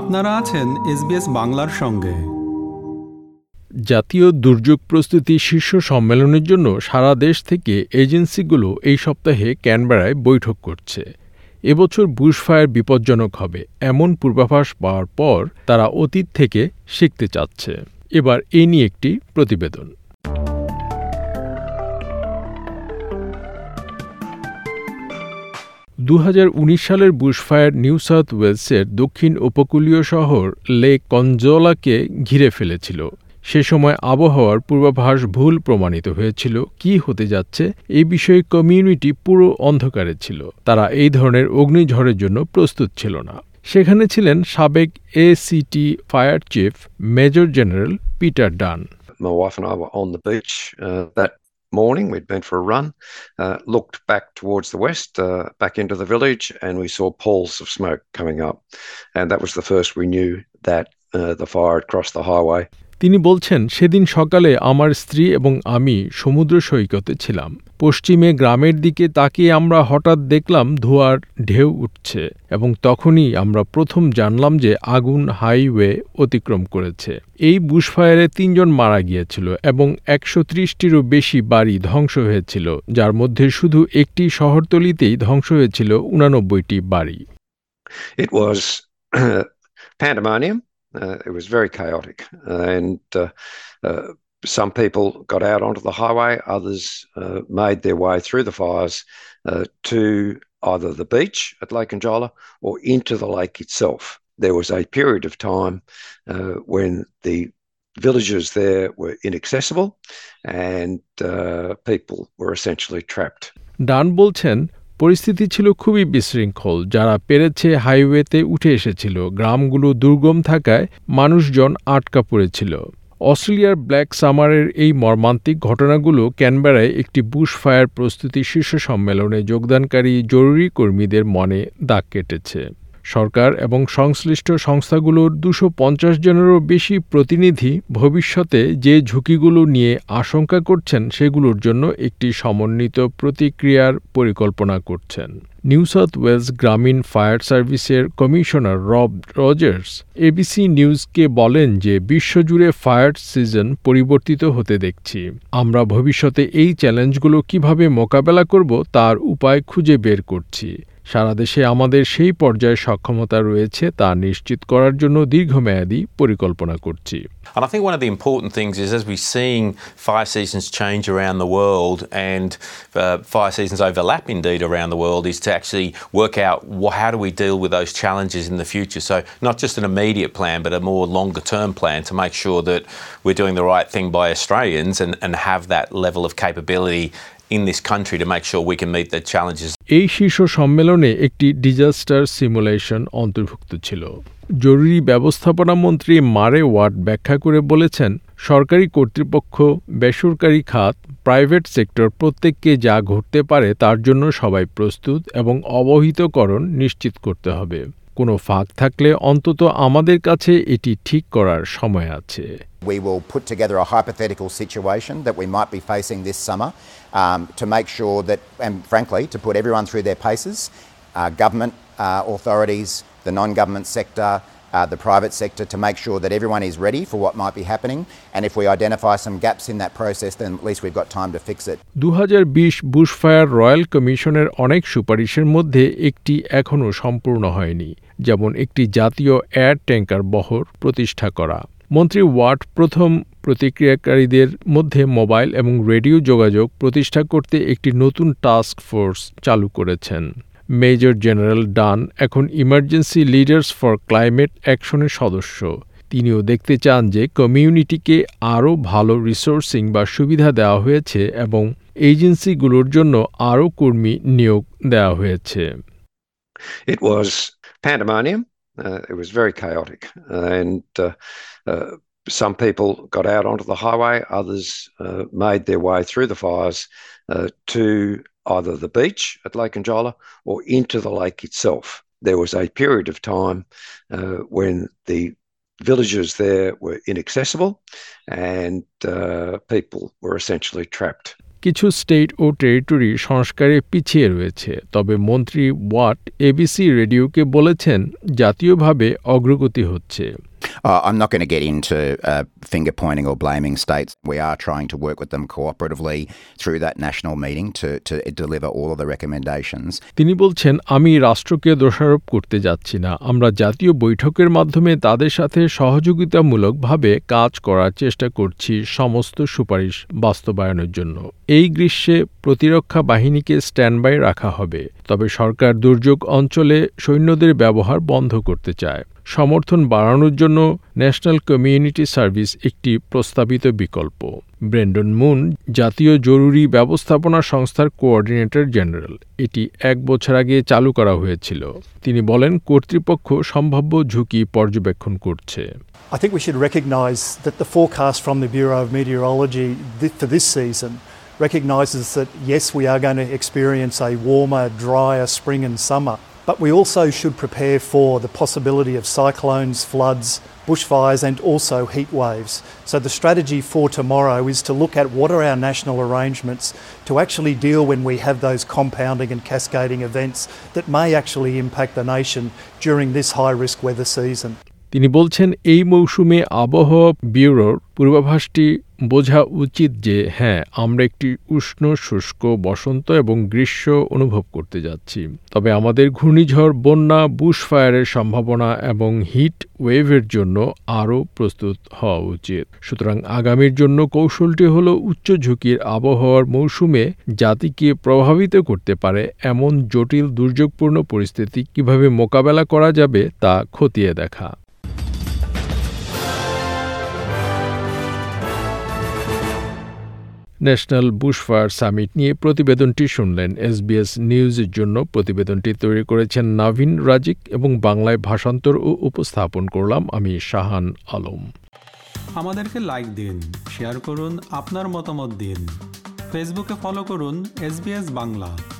আপনারা আছেন SBS বাংলার সঙ্গে। জাতীয় দুর্যোগ প্রস্তুতি শীর্ষ সম্মেলনের জন্য সারা দেশ থেকে এজেন্সিগুলো এই সপ্তাহে ক্যানবেরায় বৈঠক করছে। এবছর বুশফায়ার বিপজ্জনক হবে এমন পূর্বাভাস পাওয়ার পর তারা অতীত থেকে শিখতে চাচ্ছে। এবার এই নিয়ে একটি প্রতিবেদন। দু সালের বুশফায়ার নিউ সাউথ ওয়েলসের দক্ষিণ উপকূলীয় শহর লেক কনজোলাকে ঘিরে ফেলেছিল। সে সময় আবহাওয়ার পূর্বাভাস ভুল প্রমাণিত হয়েছিল। কি হতে যাচ্ছে এই বিষয়ে কমিউনিটি পুরো অন্ধকারে ছিল। তারা এই ধরনের অগ্নিঝড়ের জন্য প্রস্তুত ছিল না। সেখানে ছিলেন সাবেক ACT fire chief major general Peter Dunn. morning we'd been for a run, looked back towards the west, back into the village, and we saw palms of smoke coming up, and that was the first we knew that the fire had crossed the highway. তিনি বলছেন, সেদিন সকালে আমার স্ত্রী এবং আমি সমুদ্র সৈকতে ছিলাম। পশ্চিমে গ্রামের দিকে তাকিয়ে আমরা হঠাৎ দেখলাম ধোঁয়ার ঢেউ উঠছে, এবং তখনই আমরা প্রথম জানলাম যে আগুন হাইওয়ে অতিক্রম করেছে। এই বুশফায়ারে 3 জন মারা গিয়েছিল এবং 130টিরও বেশি বাড়ি ধ্বংস হয়েছিল, যার মধ্যে শুধু একটি শহরতলিতেই ধ্বংস হয়েছিল 89টি বাড়ি। It was pandemonium. It was very chaotic and some people got out onto the highway, others made their way through the fires to either the beach at Lake Njola or into the lake itself. There was a period of time when the villages there were inaccessible and people were essentially trapped. Dan Bolton. পরিস্থিতি ছিল খুবই বিশৃঙ্খল। যারা পেরেছে হাইওয়েতে উঠে এসেছিল। গ্রামগুলো দুর্গম থাকায় মানুষজন আটকা পড়েছিল। অস্ট্রেলিয়ার ব্ল্যাক সামারের এই মর্মান্তিক ঘটনাগুলো ক্যানবেরায় একটি বুশফায়ার প্রস্তুতি শীর্ষ সম্মেলনে যোগদানকারী জরুরি কর্মীদের মনে দাগ কেটেছে। সরকার এবং সংশ্লিষ্ট সংস্থাগুলোর 250 জনেরও বেশি প্রতিনিধি ভবিষ্যতে যে ঝুঁকিগুলো নিয়ে আশঙ্কা করছেন সেগুলোর জন্য একটি সমন্বিত প্রতিক্রিয়ার পরিকল্পনা করছেন। নিউ সাউথ ওয়েলস গ্রামীণ ফায়ার সার্ভিসের কমিশনার রব রজার্স ABC নিউজকে বলেন যে বিশ্বজুড়ে ফায়ার সিজন পরিবর্তিত হতে দেখছি। আমরা ভবিষ্যতে এই চ্যালেঞ্জগুলো কিভাবে মোকাবেলা করব তার উপায় খুঁজে বের করছি। সারা দেশে আমাদের সেই পর্যায়ে সক্ষমতা রয়েছে তা নিশ্চিত করার জন্য দীর্ঘমেয়াদী পরিকল্পনা করছি। And I think one of the important things is as we're seeing fire seasons change around the world and fire seasons overlap indeed around the world is to actually work out how do we deal with those challenges in the future. So not just an immediate plan but a more longer term plan to make sure that we're doing the right thing by Australians and have that level of capability in this country to make sure we can meet the challenges. এই শীর্ষ সম্মেলনে একটি disaster simulation অন্তর্ভুক্ত ছিল। জরুরি ব্যবস্থাপনা মন্ত্রী মারে ওয়াট ব্যাখ্যা করে বলেছেন, সরকারি কর্তৃপক্ষ, বেসরকারি খাত, প্রাইভেট সেক্টর প্রত্যেককে যা ঘটতে পারে তার জন্য সবাই প্রস্তুত এবং অবহিতকরণ নিশ্চিত করতে হবে। কোনো ফাঁক থাকলে অন্তত আমাদের কাছে এটি ঠিক করার সময় আছে। We will put together a hypothetical situation that we might be facing this summer to make sure that, and frankly, to put everyone through their paces, government authorities, the non-government sector, the private sector, to make sure that everyone is ready for what might be happening. And if we identify some gaps in that process, then at least we've got time to fix it. 2020 bushfire royal কমিশনের অনেক সুপারিশের মধ্যে একটি এখনও সম্পূর্ণ হয়নি, যেমন একটি জাতীয় এয়ার ট্যাঙ্কার বহর প্রতিষ্ঠা করা। মন্ত্রী ওয়াট প্রথম প্রতিক্রিয়াকারীদের মধ্যে মোবাইল এবং রেডিও যোগাযোগ প্রতিষ্ঠা করতে একটি নতুন টাস্ক ফোর্স চালু করেছেন। মেজর জেনারেল ডান এখন ইমার্জেন্সি লিডার্স ফর ক্লাইমেট অ্যাকশনের সদস্য। তিনিও দেখতে চান যে কমিউনিটিকে আরও ভালো রিসোর্সিং বা সুবিধা দেওয়া হয়েছে এবং এজেন্সিগুলোর জন্য আরও কর্মী নিয়োগ দেওয়া হয়েছে। It was pandemonium. It was very chaotic and some people got out onto the highway, others made their way through the fires to either the beach at Lake Njola or into the lake itself. There was a period of time when the villages there were inaccessible and people were essentially trapped. কিছু state ও territory সংস্কারে পিছিয়ে রয়েছে, তবে মন্ত্রী watt ABC রেডিওকে বলেছেন জাতীয়ভাবে অগ্রগতি হচ্ছে। I'm not going to get into finger-pointing or blaming states. We are trying to work with them cooperatively through that national meeting to deliver all of the recommendations. তিনি বলছেন, আমি রাষ্ট্রকে দোষারোপ করতে যাচ্ছি না। আমরা জাতীয় বৈঠকের মাধ্যমে তাদের সাথে সহযোগিতামূলকভাবে কাজ করার চেষ্টা করছি সমস্ত সুপারিশ বাস্তবায়নের জন্য। এই গ্রীষ্মে প্রতিরক্ষা বাহিনীকে স্ট্যান্ডবাই রাখা হবে, তবে সরকার দুর্যোগ অঞ্চলে সৈন্যদের ব্যবহার বন্ধ করতে চায়। সমর্থন বাড়ানোর জন্য ন্যাশনাল কমিউনিটি সার্ভিস একটি প্রস্তাবিত বিকল্প। ব্রেন্ডন মুন, জাতীয় জরুরি ব্যবস্থাপনা সংস্থার কোঅর্ডিনেটর জেনারেল, এটি 1 বছর আগে চালু করা হয়েছিল। তিনি বলেন, কর্তৃপক্ষ সম্ভাব্য ঝুঁকি পর্যবেক্ষণ করছে। I think we should recognize that the forecast from the Bureau of Meteorology for this season recognizes that yes, we are going to experience a warmer, drier spring and summer. But we also should prepare for the possibility of cyclones, floods, bushfires and also heat waves. So the strategy for tomorrow is to look at what are our national arrangements to actually deal when we have those compounding and cascading events that may actually impact the nation during this high-risk weather season. তিনি বলছেন, এই মৌসুমে আবহাওয়া ব্যুরোর পূর্বাভাসটি বোঝা উচিত যে হ্যাঁ, আমরা একটি উষ্ণ, শুষ্ক বসন্ত এবং গ্রীষ্ম অনুভব করতে যাচ্ছি, তবে আমাদের ঘূর্ণিঝড়, বন্যা, বুশফায়ারের সম্ভাবনা এবং হিট ওয়েভের জন্য আরও প্রস্তুত হওয়া উচিত। সুতরাং আগামীর জন্য কৌশলটি হল উচ্চ ঝুঁকির আবহাওয়ার মৌসুমে জাতিকে প্রভাবিত করতে পারে এমন জটিল দুর্যোগপূর্ণ পরিস্থিতি কীভাবে মোকাবেলা করা যাবে তা খতিয়ে দেখা। ন্যাশনাল বুশফায়ার সামিট নিয়ে প্রতিবেদনটি শুনলেন। SBS নিউজের জন্য প্রতিবেদনটি তৈরি করেছেন নাভিন রাজিক এবং বাংলায় ভাষান্তর ও উপস্থাপন করলাম আমি শাহান আলম। আমাদেরকে লাইক দিন, শেয়ার করুন, আপনার মতামত দিন। ফেসবুকে ফলো করুন SBS বাংলা।